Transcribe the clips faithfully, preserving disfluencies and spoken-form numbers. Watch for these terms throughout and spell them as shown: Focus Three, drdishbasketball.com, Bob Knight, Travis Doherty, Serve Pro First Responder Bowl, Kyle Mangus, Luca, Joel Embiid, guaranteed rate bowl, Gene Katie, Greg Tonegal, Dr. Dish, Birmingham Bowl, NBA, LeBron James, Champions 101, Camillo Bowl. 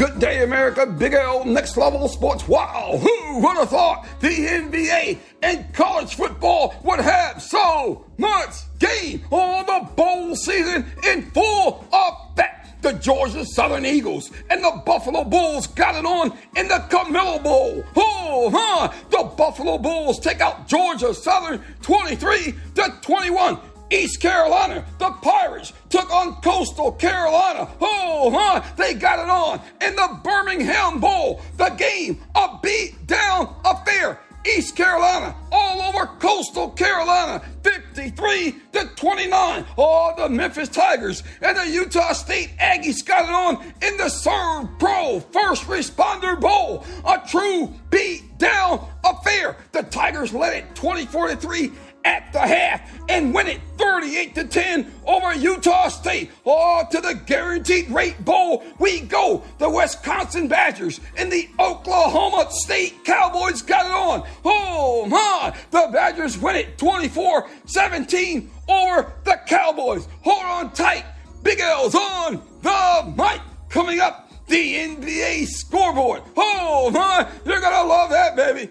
Good day, America. Big old next level sports. Wow, who would have thought the N B A and college football would have so much game on the bowl season in full effect? The Georgia Southern Eagles and the Buffalo Bulls got it on in the Camillo Bowl. Oh, huh? The Buffalo Bulls take out Georgia Southern twenty-three to twenty-one. East Carolina, the Pirates took on Coastal Carolina. Oh, huh, they got it on in the Birmingham Bowl. The game, a beat down affair. East Carolina, all over Coastal Carolina, fifty-three to twenty-nine. Oh, the Memphis Tigers and the Utah State Aggies got it on in the Serve Pro First Responder Bowl. A true beat down affair. The Tigers led it twenty-four to three. At the half and win it thirty-eight to ten over Utah State. Oh, to the guaranteed rate bowl we go. The Wisconsin Badgers and the Oklahoma State Cowboys got it on. Oh, my. The Badgers win it twenty-four seventeen over the Cowboys. Hold on tight. Big L's on the mic. Coming up, the N B A scoreboard. Oh, my. You're going to love that, baby.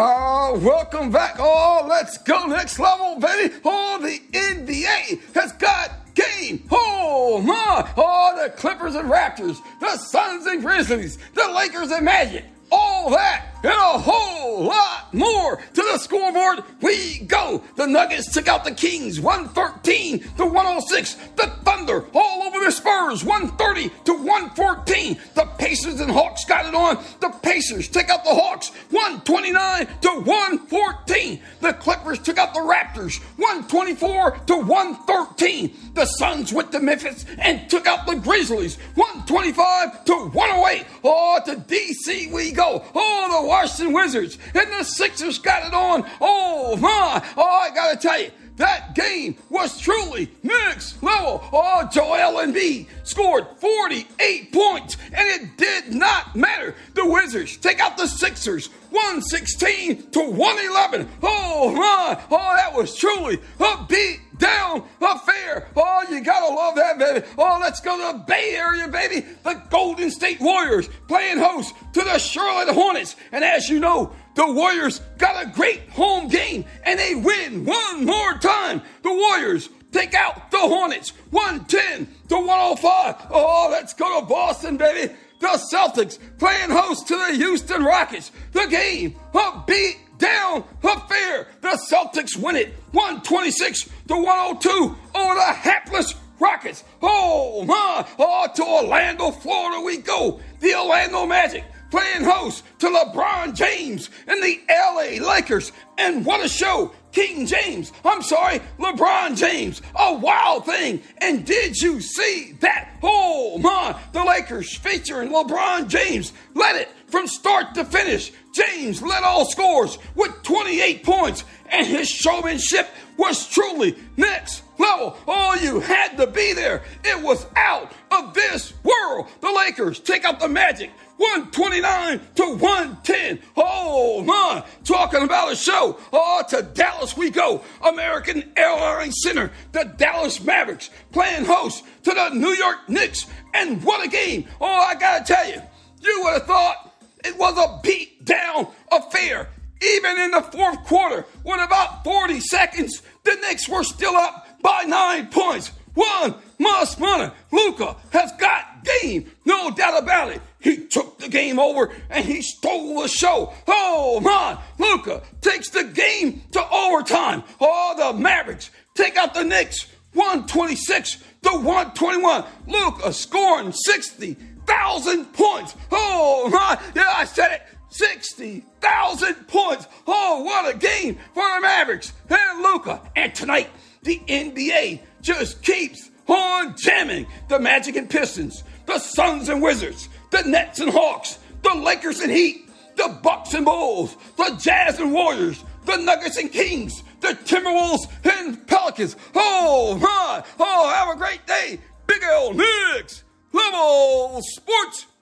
Oh, uh, welcome back. Oh, let's go next level, baby. Oh, the N B A has got game. Oh, my. Oh, the Clippers and Raptors, the Suns and Grizzlies, the Lakers and Magic. All that and a whole lot more. To the scoreboard we go. The Nuggets took out the Kings one thirteen to one oh six. The Thunder all over the Spurs one thirty to one fourteen. The Pacers and Hawks got it on. The Pacers take out the Hawks one twenty-nine to one fourteen. The Clippers took out the Raptors one twenty-four to one thirteen. The Suns went to Memphis and took out the Grizzlies one twenty-five to one oh eight. Oh, to D C we go. Oh, the Washington Wizards and the Sixers got it on. Oh, my. Oh, I gotta tell you, that game was truly next level. Oh, Joel Embiid scored forty-eight points, and it did not matter. The Wizards take out the Sixers one sixteen to one eleven. Oh, my. Oh, that was truly a beat down affair. Oh, you gotta love that, baby. Oh, let's go to the Bay Area, baby. The Golden State Warriors playing host to the Charlotte Hornets. And as you know, the Warriors got a great home game, and they win one more time. The Warriors take out the Hornets one ten to one oh five. Oh, let's go to Boston, baby. The Celtics playing host to the Houston Rockets. The game, a beat down affair. The Celtics win it one twenty-six to one oh two over the hapless Rockets. Oh, my. Oh, to Orlando, Florida we go. The Orlando Magic playing host to LeBron James and the L A Lakers. And what a show. King James, I'm sorry, LeBron James, a wild thing. And did you see that? Oh, my. The Lakers featuring LeBron James led it from start to finish. James led all scores with twenty-eight points, and his showmanship was truly next level. Oh, you had to be there. It was out of this world. The Lakers take out the Magic one twenty-nine to one ten. Oh, my. Talking about a show. Oh, to Dallas we go. American Airlines Center. The Dallas Mavericks playing host to the New York Knicks. And what a game. Oh, I got to tell you, you would have thought it was a beat down affair. Even in the fourth quarter, with about forty seconds, the Knicks were still up by nine points. One must money. Luca has got game, no doubt about it. He took the game over and he stole the show. Oh, my. Luca takes the game to overtime. Oh, the Mavericks take out the Knicks one twenty-six to one twenty-one. Luca scoring sixty thousand points. Oh, my. Yeah, I said it. sixty thousand points. Oh, what a game for the Mavericks and Luka. And tonight, the N B A just keeps on jamming. The Magic and Pistons, the Suns and Wizards, the Nets and Hawks, the Lakers and Heat, the Bucks and Bulls, the Jazz and Warriors, the Nuggets and Kings, the Timberwolves and Pelicans. Oh, my. Oh, have a great day. Big L Knicks. Level Sports.